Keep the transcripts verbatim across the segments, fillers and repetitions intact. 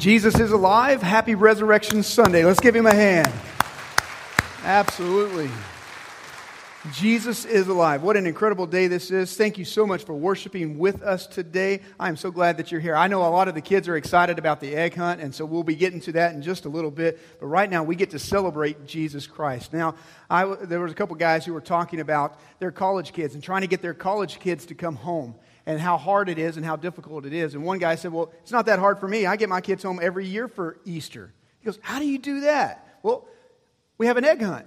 Jesus is alive. Happy Resurrection Sunday. Let's give him a hand. Absolutely. Jesus is alive. What an incredible day this is. Thank you so much for worshiping with us today. I am so glad that you're here. I know a lot of the kids are excited about the egg hunt, and so we'll be getting to that in just a little bit. But right now, we get to celebrate Jesus Christ. Now, I, there was a couple guys who were talking about their college kids and trying to get their college kids to come home and how hard it is and how difficult it is. And one guy said, well, it's not that hard for me. I get my kids home every year for Easter. He goes, how do you do that? Well, we have an egg hunt.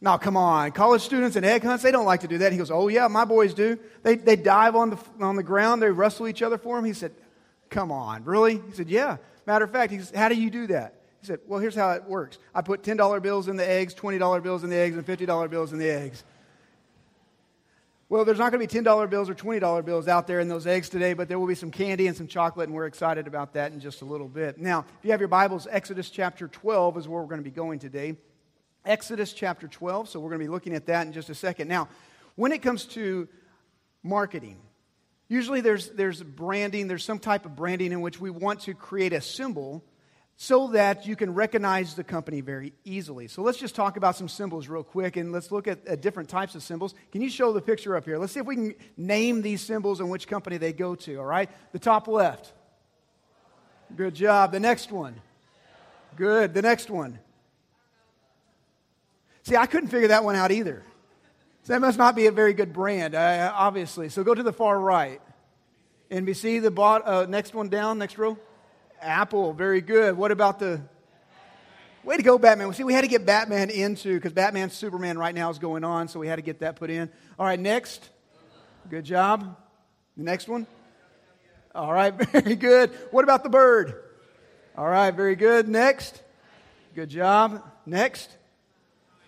No, come on. College students and egg hunts, they don't like to do that. He goes, oh, yeah, my boys do. They they dive on the on the ground. They wrestle each other for him. He said, come on, really? He said, yeah. Matter of fact, he says, how do you do that? He said, well, here's how it works. I put ten dollar bills in the eggs, twenty dollar bills in the eggs, and fifty dollar bills in the eggs. Well, there's not going to be ten dollar bills or twenty dollar bills out there in those eggs today, but there will be some candy and some chocolate, and we're excited about that in just a little bit. Now, if you have your Bibles, Exodus chapter twelve is where we're going to be going today. Exodus chapter twelve, so we're going to be looking at that in just a second. Now, when it comes to marketing, usually there's there's branding, there's some type of branding in which we want to create a symbol so that you can recognize the company very easily. So let's just talk about some symbols real quick, and let's look at, at different types of symbols. Can you show the picture up here? Let's see if we can name these symbols and which company they go to, all right? The top left. Good job. The next one. Good. The next one. See, I couldn't figure that one out either. So that must not be a very good brand, uh, obviously. So go to the far right. N B C, the bot, uh, next one down, next row. Apple, very good. What about the... Way to go, Batman. See, we had to get Batman into, because Batman Superman right now is going on, so we had to get that put in. All right, next. Good job. The next one. All right, very good. What about the bird? All right, very good. Next. Good job. Next.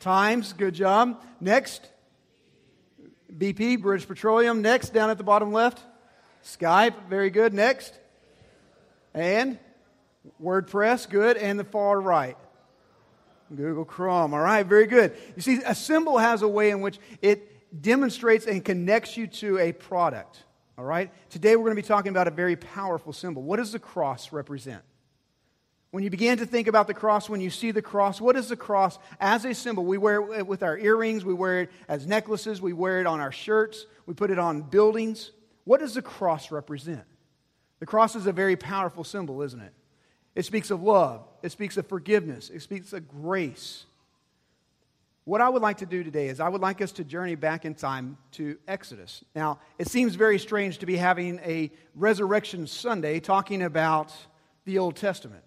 Times, good job. Next, B P, British Petroleum. Next, down at the bottom left, Skype, very good. Next, and WordPress, good. And the far right, Google Chrome. All right, very good. You see, a symbol has a way in which it demonstrates and connects you to a product. All right, today we're going to be talking about a very powerful symbol. What does the cross represent? When you begin to think about the cross, when you see the cross, what is the cross as a symbol? We wear it with our earrings, we wear it as necklaces, we wear it on our shirts, we put it on buildings. What does the cross represent? The cross is a very powerful symbol, isn't it? It speaks of love, it speaks of forgiveness, it speaks of grace. What I would like to do today is I would like us to journey back in time to Exodus. Now, it seems very strange to be having a Resurrection Sunday talking about the Old Testament.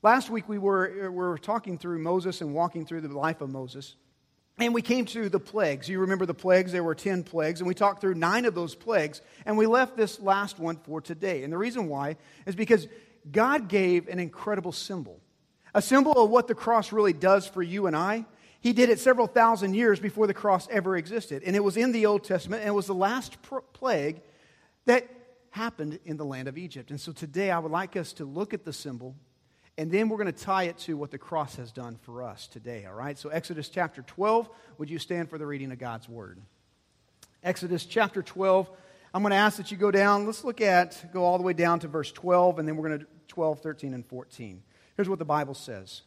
Last week we were we were talking through Moses and walking through the life of Moses, and we came to the plagues. You remember the plagues? There were ten plagues, and we talked through nine of those plagues, and we left this last one for today. And the reason why is because God gave an incredible symbol, a symbol of what the cross really does for you and I. He did it several thousand years before the cross ever existed, and it was in the Old Testament, and it was the last pr- plague that happened in the land of Egypt. And so today I would like us to look at the symbol, and then we're going to tie it to what the cross has done for us today, all right? So Exodus chapter twelve, would you stand for the reading of God's word? Exodus chapter twelve, I'm going to ask that you go down. Let's look at, go all the way down to verse twelve, and then we're going to twelve, thirteen, and fourteen. Here's what the Bible says.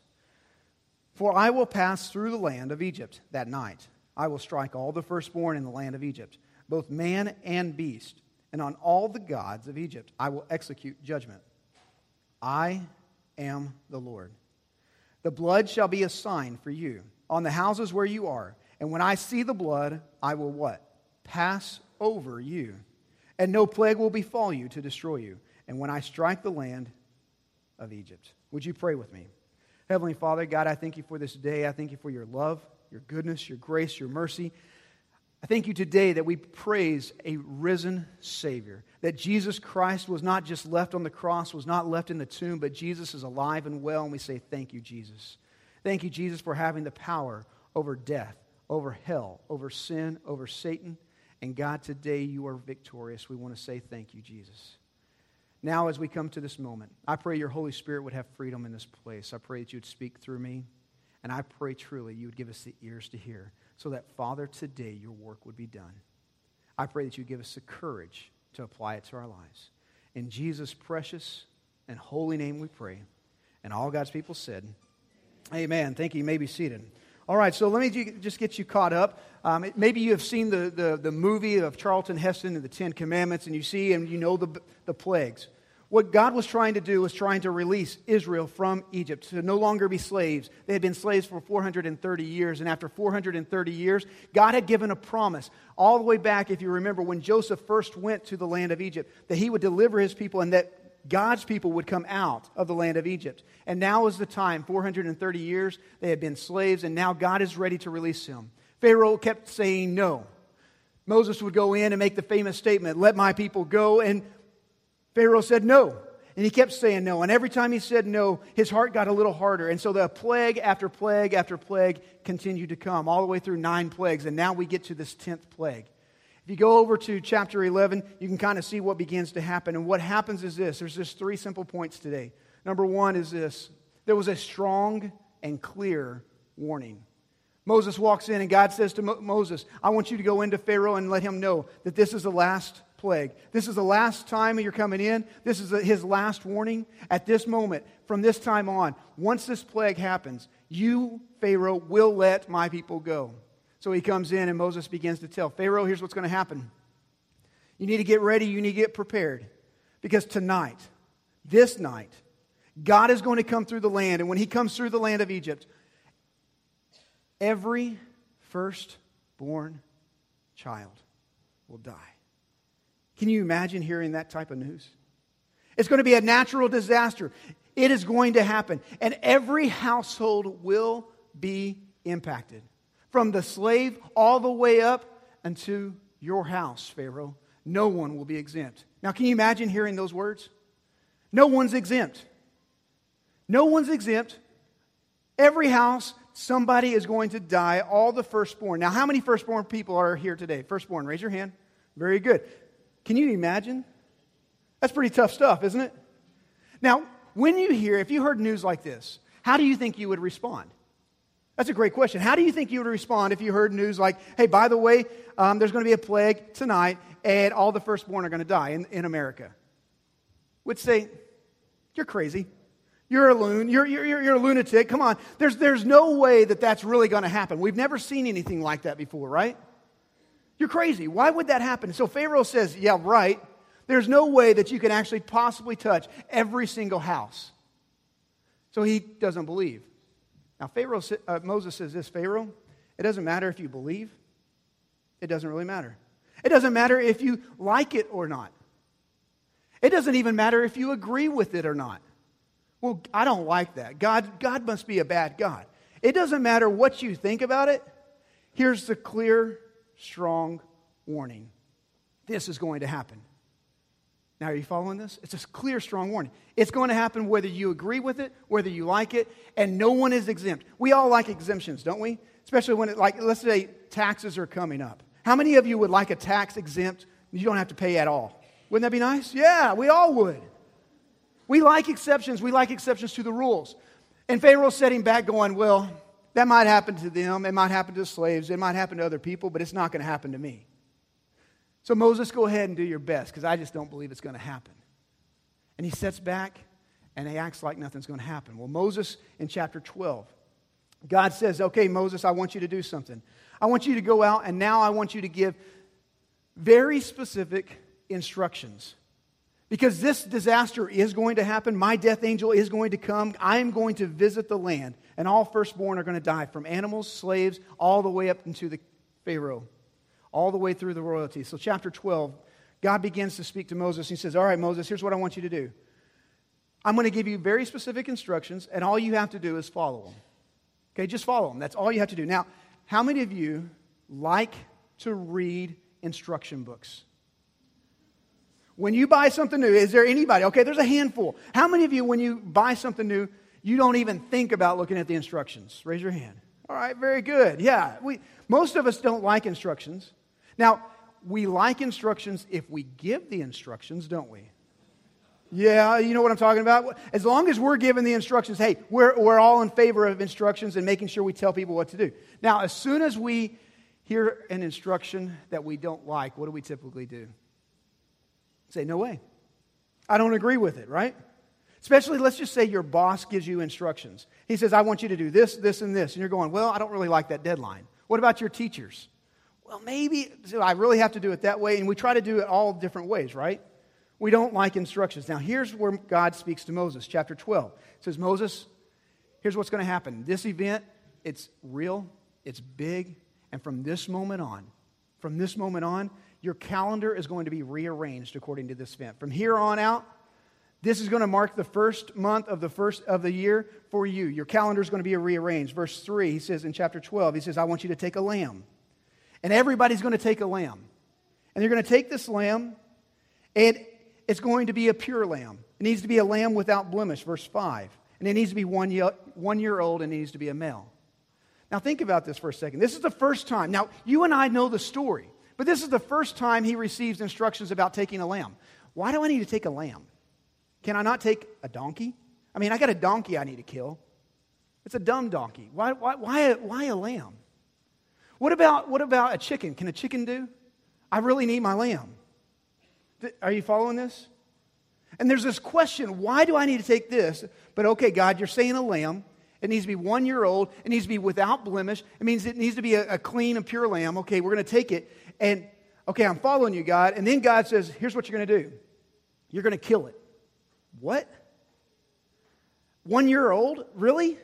For I will pass through the land of Egypt that night. I will strike all the firstborn in the land of Egypt, both man and beast, and on all the gods of Egypt I will execute judgment. I am the Lord. The blood shall be a sign for you on the houses where you are, and when I see the blood, I will what? Pass over you, and no plague will befall you to destroy you, and when I strike the land of Egypt. Would you pray with me? Heavenly Father, God, I thank you for this day. I thank you for your love, your goodness, your grace, your mercy. I thank you today that we praise a risen Savior, that Jesus Christ was not just left on the cross, was not left in the tomb, but Jesus is alive and well, and we say thank you, Jesus. Thank you, Jesus, for having the power over death, over hell, over sin, over Satan. And God, today you are victorious. We want to say thank you, Jesus. Now as we come to this moment, I pray your Holy Spirit would have freedom in this place. I pray that you would speak through me, and I pray truly you would give us the ears to hear, so that, Father, today your work would be done. I pray that you give us the courage to apply it to our lives. In Jesus' precious and holy name we pray. And all God's people said, amen. Thank you. You may be seated. All right, so let me just get you caught up. Um, it, maybe you have seen the, the, the movie of Charlton Heston and the Ten Commandments, and you see and you know the, the plagues. What God was trying to do was trying to release Israel from Egypt, to no longer be slaves. They had been slaves for four hundred thirty years, and after four hundred thirty years, God had given a promise all the way back, if you remember, when Joseph first went to the land of Egypt, that he would deliver his people and that God's people would come out of the land of Egypt. And now is the time. four hundred thirty years, they had been slaves, and now God is ready to release them. Pharaoh kept saying no. Moses would go in and make the famous statement, "Let my people go," and Pharaoh said no. And he kept saying no. And every time he said no, his heart got a little harder. And so the plague after plague after plague continued to come, all the way through nine plagues. And now we get to this tenth plague. If you go over to chapter eleven, you can kind of see what begins to happen. And what happens is this. There's just three simple points today. Number one is this. There was a strong and clear warning. Moses walks in and God says to Mo- Moses, I want you to go into Pharaoh and let him know that this is the last plague. This is the last time you're coming in. This is his last warning. At this moment, from this time on, once this plague happens, you, Pharaoh, will let my people go. So he comes in and Moses begins to tell Pharaoh, here's what's going to happen. You need to get ready. You need to get prepared. Because tonight, this night, God is going to come through the land. And when he comes through the land of Egypt, every firstborn child will die. Can you imagine hearing that type of news? It's going to be a natural disaster. It is going to happen. And every household will be impacted. From the slave all the way up unto your house, Pharaoh, no one will be exempt. Now, can you imagine hearing those words? No one's exempt. No one's exempt. Every house, somebody is going to die, all the firstborn. Now, how many firstborn people are here today? Firstborn, raise your hand. Very good. Can you imagine? That's pretty tough stuff, isn't it? Now, when you hear, if you heard news like this, how do you think you would respond? That's a great question. How do you think you would respond if you heard news like, hey, by the way, um, there's going to be a plague tonight and all the firstborn are going to die in, in America? Would say, you're crazy. You're a loon. You're, you're, you're a lunatic. Come on. There's, there's no way that that's really going to happen. We've never seen anything like that before, right? You're crazy. Why would that happen? So Pharaoh says, yeah, right. There's no way that you can actually possibly touch every single house. So he doesn't believe. Now, Pharaoh, uh, Moses says this, Pharaoh, it doesn't matter if you believe. It doesn't really matter. It doesn't matter if you like it or not. It doesn't even matter if you agree with it or not. Well, I don't like that. God, God must be a bad God. It doesn't matter what you think about it. Here's the clear, strong warning. This is going to happen. Now, are you following this? It's a clear, strong warning. It's going to happen whether you agree with it, whether you like it, and no one is exempt. We all like exemptions, don't we? Especially when, it, like, let's say taxes are coming up. How many of you would like a tax exempt you don't have to pay at all? Wouldn't that be nice? Yeah, we all would. We like exceptions. We like exceptions to the rules. And Pharaoh's sitting back going, well, that might happen to them. It might happen to slaves. It might happen to other people, but it's not going to happen to me. So Moses, go ahead and do your best because I just don't believe it's going to happen. And he sits back and he acts like nothing's going to happen. Well, Moses in chapter twelve, God says, okay, Moses, I want you to do something. I want you to go out and now I want you to give very specific instructions because this disaster is going to happen. My death angel is going to come. I am going to visit the land and all firstborn are going to die from animals, slaves, all the way up into the Pharaoh. All the way through the royalty. So chapter twelve, God begins to speak to Moses. He says, all right, Moses, here's what I want you to do. I'm going to give you very specific instructions, and all you have to do is follow them. Okay, just follow them. That's all you have to do. Now, how many of you like to read instruction books? When you buy something new, is there anybody? Okay, there's a handful. How many of you, when you buy something new, you don't even think about looking at the instructions? Raise your hand. All right, very good. Yeah, we most of us don't like instructions. Now, we like instructions if we give the instructions, don't we? Yeah, you know what I'm talking about? As long as we're giving the instructions, hey, we're, we're all in favor of instructions and making sure we tell people what to do. Now, as soon as we hear an instruction that we don't like, what do we typically do? Say, no way. I don't agree with it, right? Especially, let's just say your boss gives you instructions. He says, I want you to do this, this, and this. And you're going, well, I don't really like that deadline. What about your teachers? Well, maybe so I really have to do it that way. And we try to do it all different ways, right? We don't like instructions. Now, here's where God speaks to Moses, chapter twelve. It says, Moses, here's what's going to happen. This event, it's real, it's big, and from this moment on, from this moment on, your calendar is going to be rearranged according to this event. From here on out, this is going to mark the first month of the first of the year for you. Your calendar is going to be rearranged. Verse three, he says in chapter twelve, he says, I want you to take a lamb. And everybody's going to take a lamb. And you're going to take this lamb, and it's going to be a pure lamb. It needs to be a lamb without blemish, verse five. And it needs to be one year, one year old, and it needs to be a male. Now think about this for a second. This is the first time. Now, you and I know the story, but this is the first time he receives instructions about taking a lamb. Why do I need to take a lamb? Can I not take a donkey? I mean, I got a donkey I need to kill. It's a dumb donkey. Why, why, why, why a lamb? What about, what about a chicken? Can a chicken do? I really need my lamb. Th- are you following this? And there's this question, why do I need to take this? But okay, God, you're saying a lamb. It needs to be one year old. It needs to be without blemish. It means it needs to be a, a clean and pure lamb. Okay, we're going to take it. And okay, I'm following you, God. And then God says, here's what you're going to do. You're going to kill it. What? One year old? Really?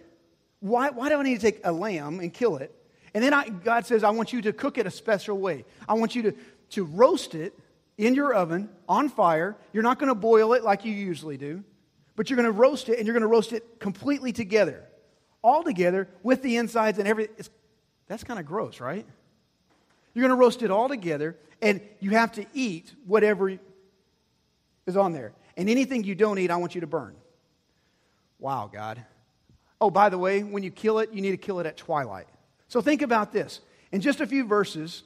Why, why do I need to take a lamb and kill it? And then I, God says, I want you to cook it a special way. I want you to, to roast it in your oven on fire. You're not going to boil it like you usually do, but you're going to roast it, and you're going to roast it completely together, all together with the insides and everything. It's, that's kind of gross, right? You're going to roast it all together, and you have to eat whatever is on there. And anything you don't eat, I want you to burn. Wow, God. Oh, by the way, when you kill it, you need to kill it at twilight. So think about this. In just a few verses,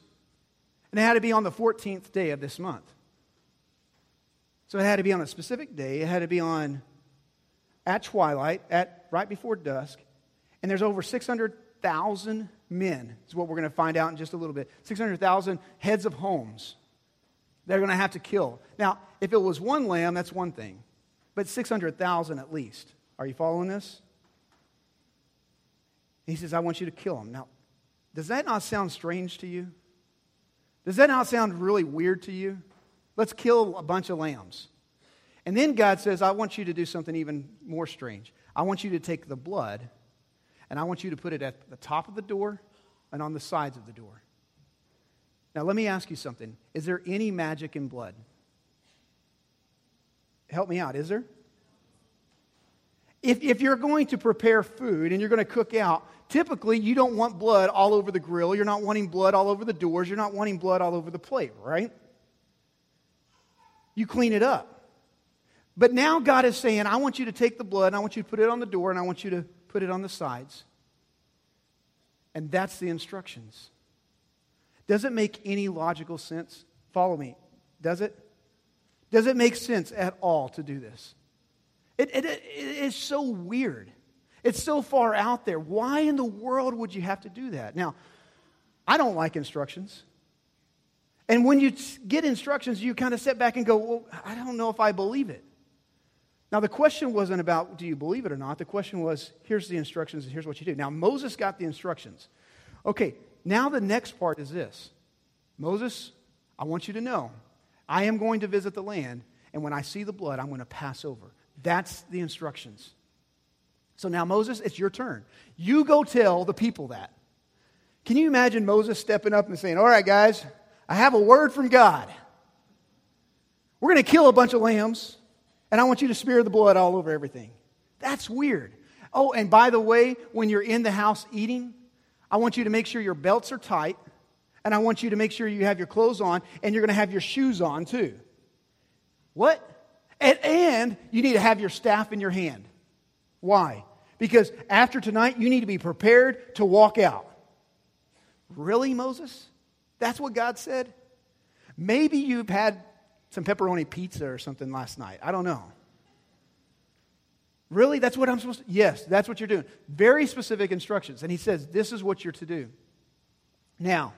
and it had to be on the fourteenth day of this month. So it had to be on a specific day. It had to be on at twilight, at right before dusk. And there's over six hundred thousand men, is what we're going to find out in just a little bit. six hundred thousand heads of homes they're going to have to kill. Now, if it was one lamb, that's one thing. But six hundred thousand at least. Are you following this? He says, I want you to kill them. Now, does that not sound strange to you? Does that not sound really weird to you? Let's kill a bunch of lambs. And then God says, I want you to do something even more strange. I want you to take the blood, and I want you to put it at the top of the door and on the sides of the door. Now, let me ask you something. Is there any magic in blood? Help me out, is there? If, if you're going to prepare food and you're going to cook out, typically you don't want blood all over the grill. You're not wanting blood all over the doors. You're not wanting blood all over the plate, right? You clean it up. But now God is saying, I want you to take the blood, and I want you to put it on the door, and I want you to put it on the sides. And that's the instructions. Does it make any logical sense? Follow me. Does it? Does it make sense at all to do this? It, it, it is so weird. It's so far out there. Why in the world would you have to do that? Now, I don't like instructions. And when you get instructions, you kind of sit back and go, well, I don't know if I believe it. Now, the question wasn't about do you believe it or not. The question was, here's the instructions and here's what you do. Now, Moses got the instructions. Okay, now the next part is this. Moses, I want you to know, I am going to visit the land, and when I see the blood, I'm going to pass over. That's the instructions. So now, Moses, it's your turn. You go tell the people that. Can you imagine Moses stepping up and saying, all right, guys, I have a word from God. We're going to kill a bunch of lambs, and I want you to smear the blood all over everything. That's weird. Oh, and by the way, when you're in the house eating, I want you to make sure your belts are tight, and I want you to make sure you have your clothes on, and you're going to have your shoes on too. What? And, and you need to have your staff in your hand. Why? Because after tonight, you need to be prepared to walk out. Really, Moses? That's what God said? Maybe you've had some pepperoni pizza or something last night. I don't know. Really? That's what I'm supposed to? Yes, that's what you're doing. Very specific instructions. And he says, this is what you're to do. Now,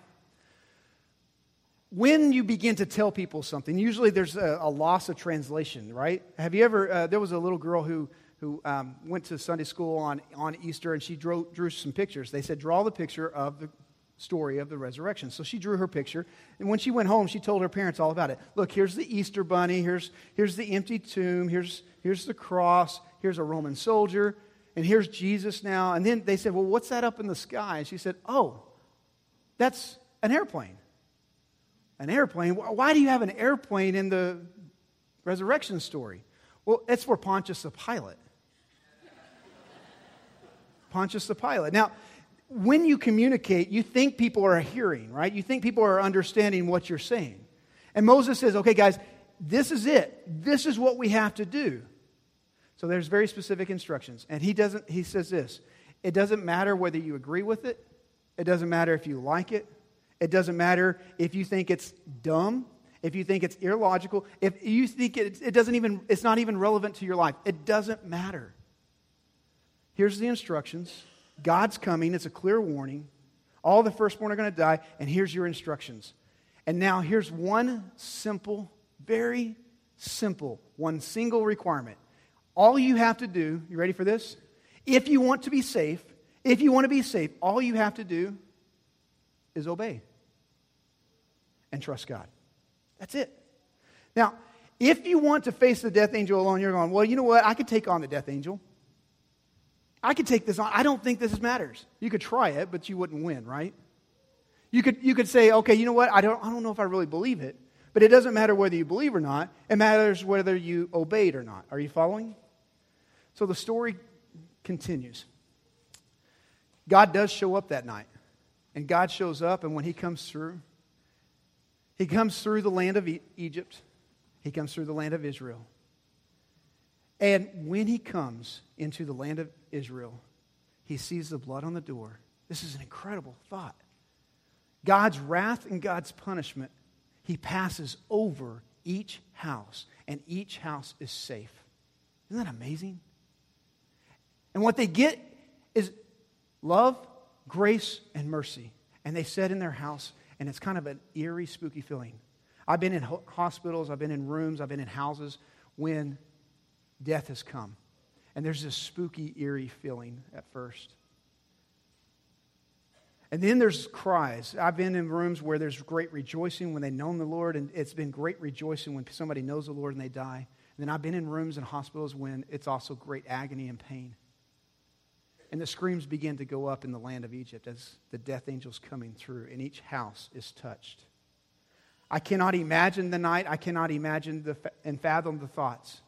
when you begin to tell people something, usually there's a, a loss of translation, right? Have you ever, uh, there was a little girl who who um, went to Sunday school on, on Easter, and she drew, drew some pictures. They said, draw the picture of the story of the resurrection. So she drew her picture, and when she went home, she told her parents all about it. Look, here's the Easter bunny, here's here's the empty tomb, here's here's the cross, here's a Roman soldier, and here's Jesus now. And then they said, well, what's that up in the sky? And she said, oh, that's an airplane. An airplane? Why do you have an airplane in the resurrection story? Well, it's for Pontius the Pilate. Pontius the Pilate. Now, when you communicate, you think people are hearing, right? You think people are understanding what you're saying. And Moses says, okay, guys, this is it. This is what we have to do. So there's very specific instructions. And he doesn't, he says this, it doesn't matter whether you agree with it. It doesn't matter if you like it. It doesn't matter if you think it's dumb, if you think it's illogical, if you think it, it doesn't even, it's not even relevant to your life. It doesn't matter. Here's the instructions. God's coming. It's a clear warning. All the firstborn are going to die, and here's your instructions. And now here's one simple, very simple, one single requirement. All you have to do, you ready for this? If you want to be safe, if you want to be safe, all you have to do is obey and trust God. That's it. Now, if you want to face the death angel alone, you're going, well, you know what? I could take on the death angel. I could take this on. I don't think this matters. You could try it, but you wouldn't win, right? You could you could say, okay, you know what? I don't I don't know if I really believe it, but it doesn't matter whether you believe or not. It matters whether you obeyed or not. Are you following? So the story continues. God does show up that night, and God shows up, and when He comes through, He comes through the land of Egypt. He comes through the land of Israel. And when He comes into the land of Israel, He sees the blood on the door. This is an incredible thought. God's wrath and God's punishment, He passes over each house, and each house is safe. Isn't that amazing? And what they get is love, grace, and mercy. And they sit in their house, and it's kind of an eerie, spooky feeling. I've been in ho- hospitals, I've been in rooms, I've been in houses when death has come. And there's this spooky, eerie feeling at first. And then there's cries. I've been in rooms where there's great rejoicing when they've known the Lord, and it's been great rejoicing when somebody knows the Lord and they die. And then I've been in rooms and hospitals when it's also great agony and pain. And the screams begin to go up in the land of Egypt as the death angel's coming through, and each house is touched. I cannot imagine the night. I cannot imagine the and fathom the thoughts.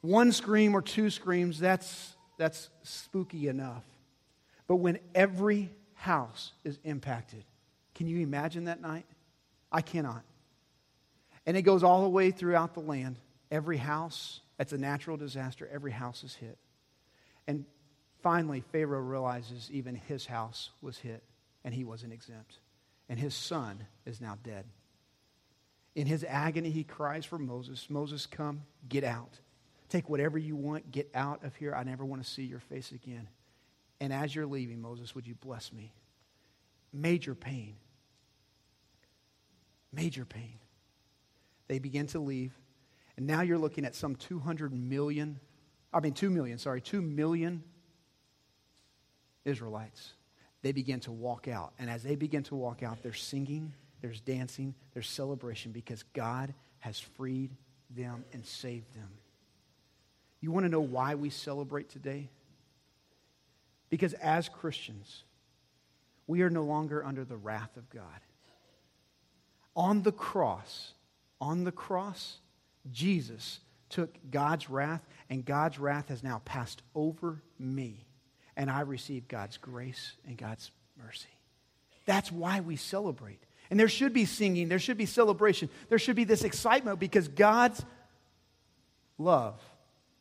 One scream or two screams, that's, that's spooky enough. But when every house is impacted, can you imagine that night? I cannot. And it goes all the way throughout the land. Every house, that's a natural disaster. Every house is hit. And finally, Pharaoh realizes even his house was hit, and he wasn't exempt. And his son is now dead. In his agony, he cries for Moses. Moses, come, get out. Take whatever you want. Get out of here. I never want to see your face again. And as you're leaving, Moses, would you bless me? Major pain. Major pain. They begin to leave. And now you're looking at some two hundred million, I mean two million, sorry, two million Israelites. They begin to walk out. And as they begin to walk out, there's singing, there's dancing, there's celebration because God has freed them and saved them. You want to know why we celebrate today? Because as Christians, we are no longer under the wrath of God. On the cross, on the cross, Jesus took God's wrath, and God's wrath has now passed over me, and I receive God's grace and God's mercy. That's why we celebrate. And there should be singing, there should be celebration, there should be this excitement because God's love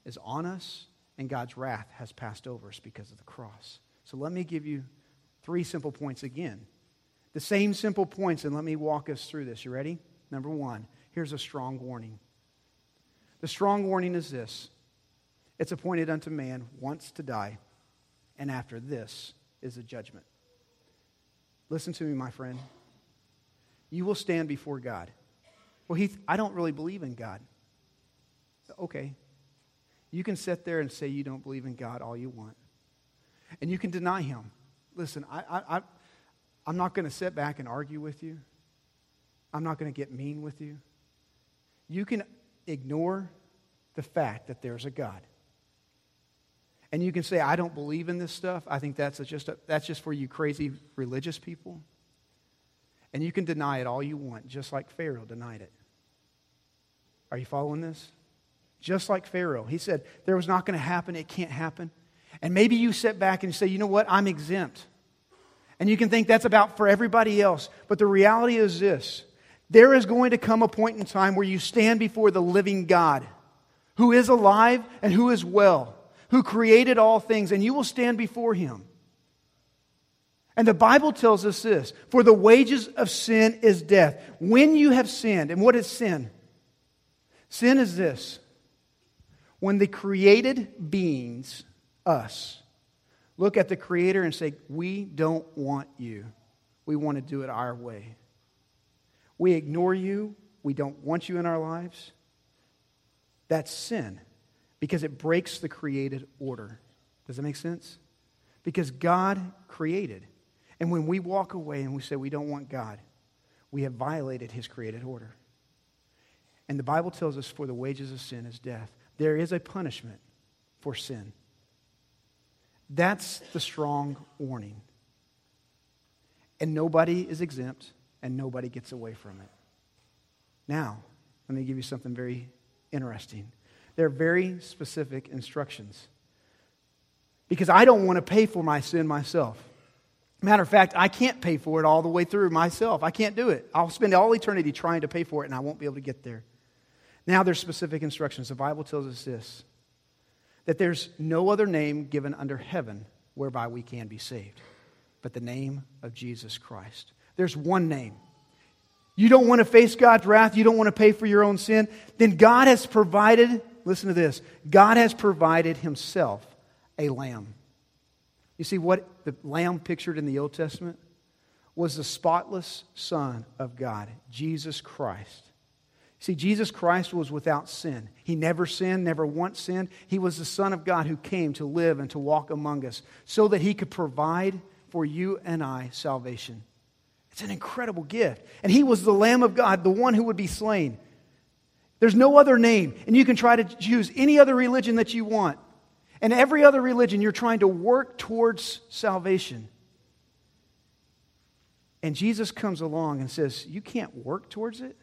is on us, and God's wrath has passed over us because of the cross. So let me give you three simple points again. The same simple points, and let me walk us through this. You ready? Number one, here's a strong warning. The strong warning is this. It's appointed unto man once to die, and after this is a judgment. Listen to me, my friend. you will stand before God. Well, Heath, I don't really believe in God. Okay. You can sit there and say you don't believe in God all you want. And you can deny Him. Listen, I, I, I, I'm not going to sit back and argue with you. I'm not going to get mean with you. You can ignore the fact that there's a God. And you can say, I don't believe in this stuff. I think that's just a, that's just for you crazy religious people. And you can deny it all you want, just like Pharaoh denied it. Are you following this? Just like Pharaoh. He said, there was not going to happen. It can't happen. And maybe you sit back and say, you know what? I'm exempt. And you can think that's about for everybody else. But the reality is this. There is going to come a point in time where you stand before the living God, who is alive and who is well, who created all things, and you will stand before Him. And the Bible tells us this, for the wages of sin is death. When you have sinned, and what is sin? Sin is this, when the created beings, us, look at the Creator and say, we don't want you. We want to do it our way. We ignore you. We don't want you in our lives. That's sin, because it breaks the created order. Does that make sense? Because God created. And when we walk away and we say we don't want God, we have violated His created order. And the Bible tells us, for the wages of sin is death. There is a punishment for sin. That's the strong warning. And nobody is exempt, and nobody gets away from it. Now, let me give you something very interesting. They're very specific instructions. Because I don't want to pay for my sin myself. Matter of fact, I can't pay for it all the way through myself. I can't do it. I'll spend all eternity trying to pay for it, and I won't be able to get there. Now there's specific instructions. The Bible tells us this, that there's no other name given under heaven whereby we can be saved, but the name of Jesus Christ. There's one name. You don't want to face God's wrath. You don't want to pay for your own sin. Then God has provided, listen to this, God has provided Himself a lamb. You see what the lamb pictured in the Old Testament was the spotless Son of God, Jesus Christ. See, Jesus Christ was without sin. He never sinned, never once sinned. He was the Son of God who came to live and to walk among us so that He could provide for you and I salvation. It's an incredible gift. And He was the Lamb of God, the one who would be slain. There's no other name. And you can try to choose any other religion that you want. And every other religion, you're trying to work towards salvation. And Jesus comes along and says, you can't work towards it.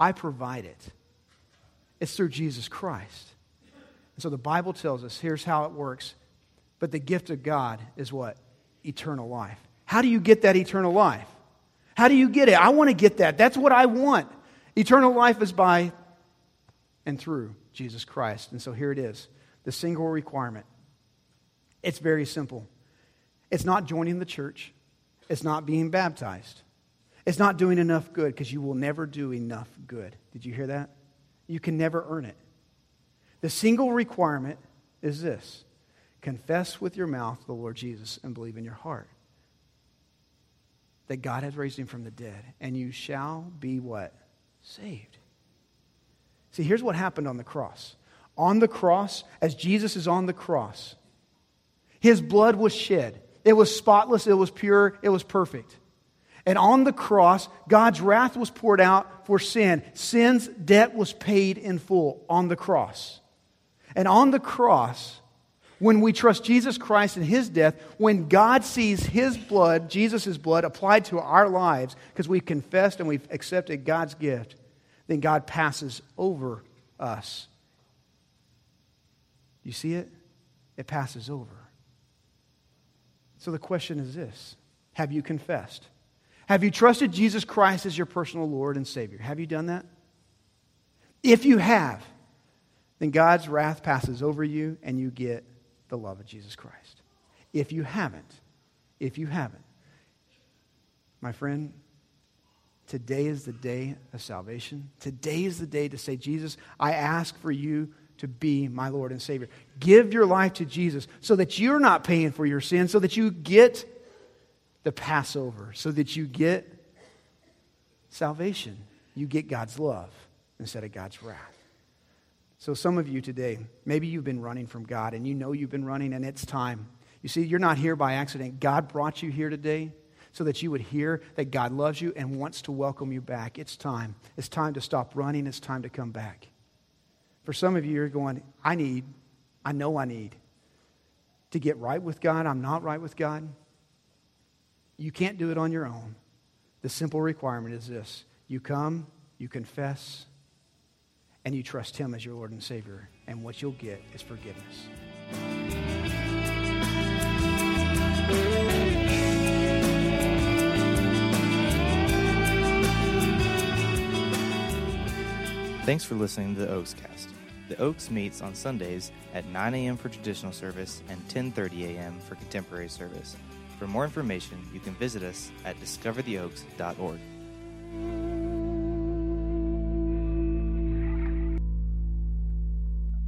I provide it. It's through Jesus Christ. And so the Bible tells us, here's how it works. But the gift of God is what? Eternal life. How do you get that eternal life? How do you get it? I want to get that. That's what I want. Eternal life is by and through Jesus Christ. And so here it is, the single requirement. It's very simple. It's not joining the church. It's not being baptized. It's not doing enough good, because you will never do enough good. Did you hear that? You can never earn it. The single requirement is this. Confess with your mouth the Lord Jesus and believe in your heart that God has raised Him from the dead, and you shall be what? Saved. See, here's what happened on the cross. On the cross, as Jesus is on the cross, His blood was shed. It was spotless, it was pure, it was perfect. And on the cross, God's wrath was poured out for sin. Sin's debt was paid in full on the cross. And on the cross, when we trust Jesus Christ and His death, when God sees His blood, Jesus' blood, applied to our lives, because we've confessed and we've accepted God's gift, then God passes over us. You see it? It passes over. So the question is this. Have you confessed? Have you trusted Jesus Christ as your personal Lord and Savior? Have you done that? If you have, then God's wrath passes over you and you get the love of Jesus Christ. If you haven't, if you haven't, my friend, today is the day of salvation. Today is the day to say, Jesus, I ask for you to be my Lord and Savior. Give your life to Jesus so that you're not paying for your sin, so that you get the Passover, so that you get salvation. You get God's love instead of God's wrath. So some of you today, maybe you've been running from God, and you know you've been running, and it's time. You see, you're not here by accident. God brought you here today so that you would hear that God loves you and wants to welcome you back. It's time. It's time to stop running. It's time to come back. For some of you, you're going, I need, I know I need to get right with God. I'm not right with God. You can't do it on your own. The simple requirement is this. You come, you confess, and you trust Him as your Lord and Savior. And what you'll get is forgiveness. Thanks for listening to the Oaks Cast. The Oaks meets on Sundays at nine a.m. for traditional service and ten thirty a.m. for contemporary service. For more information, you can visit us at discover the oaks dot org.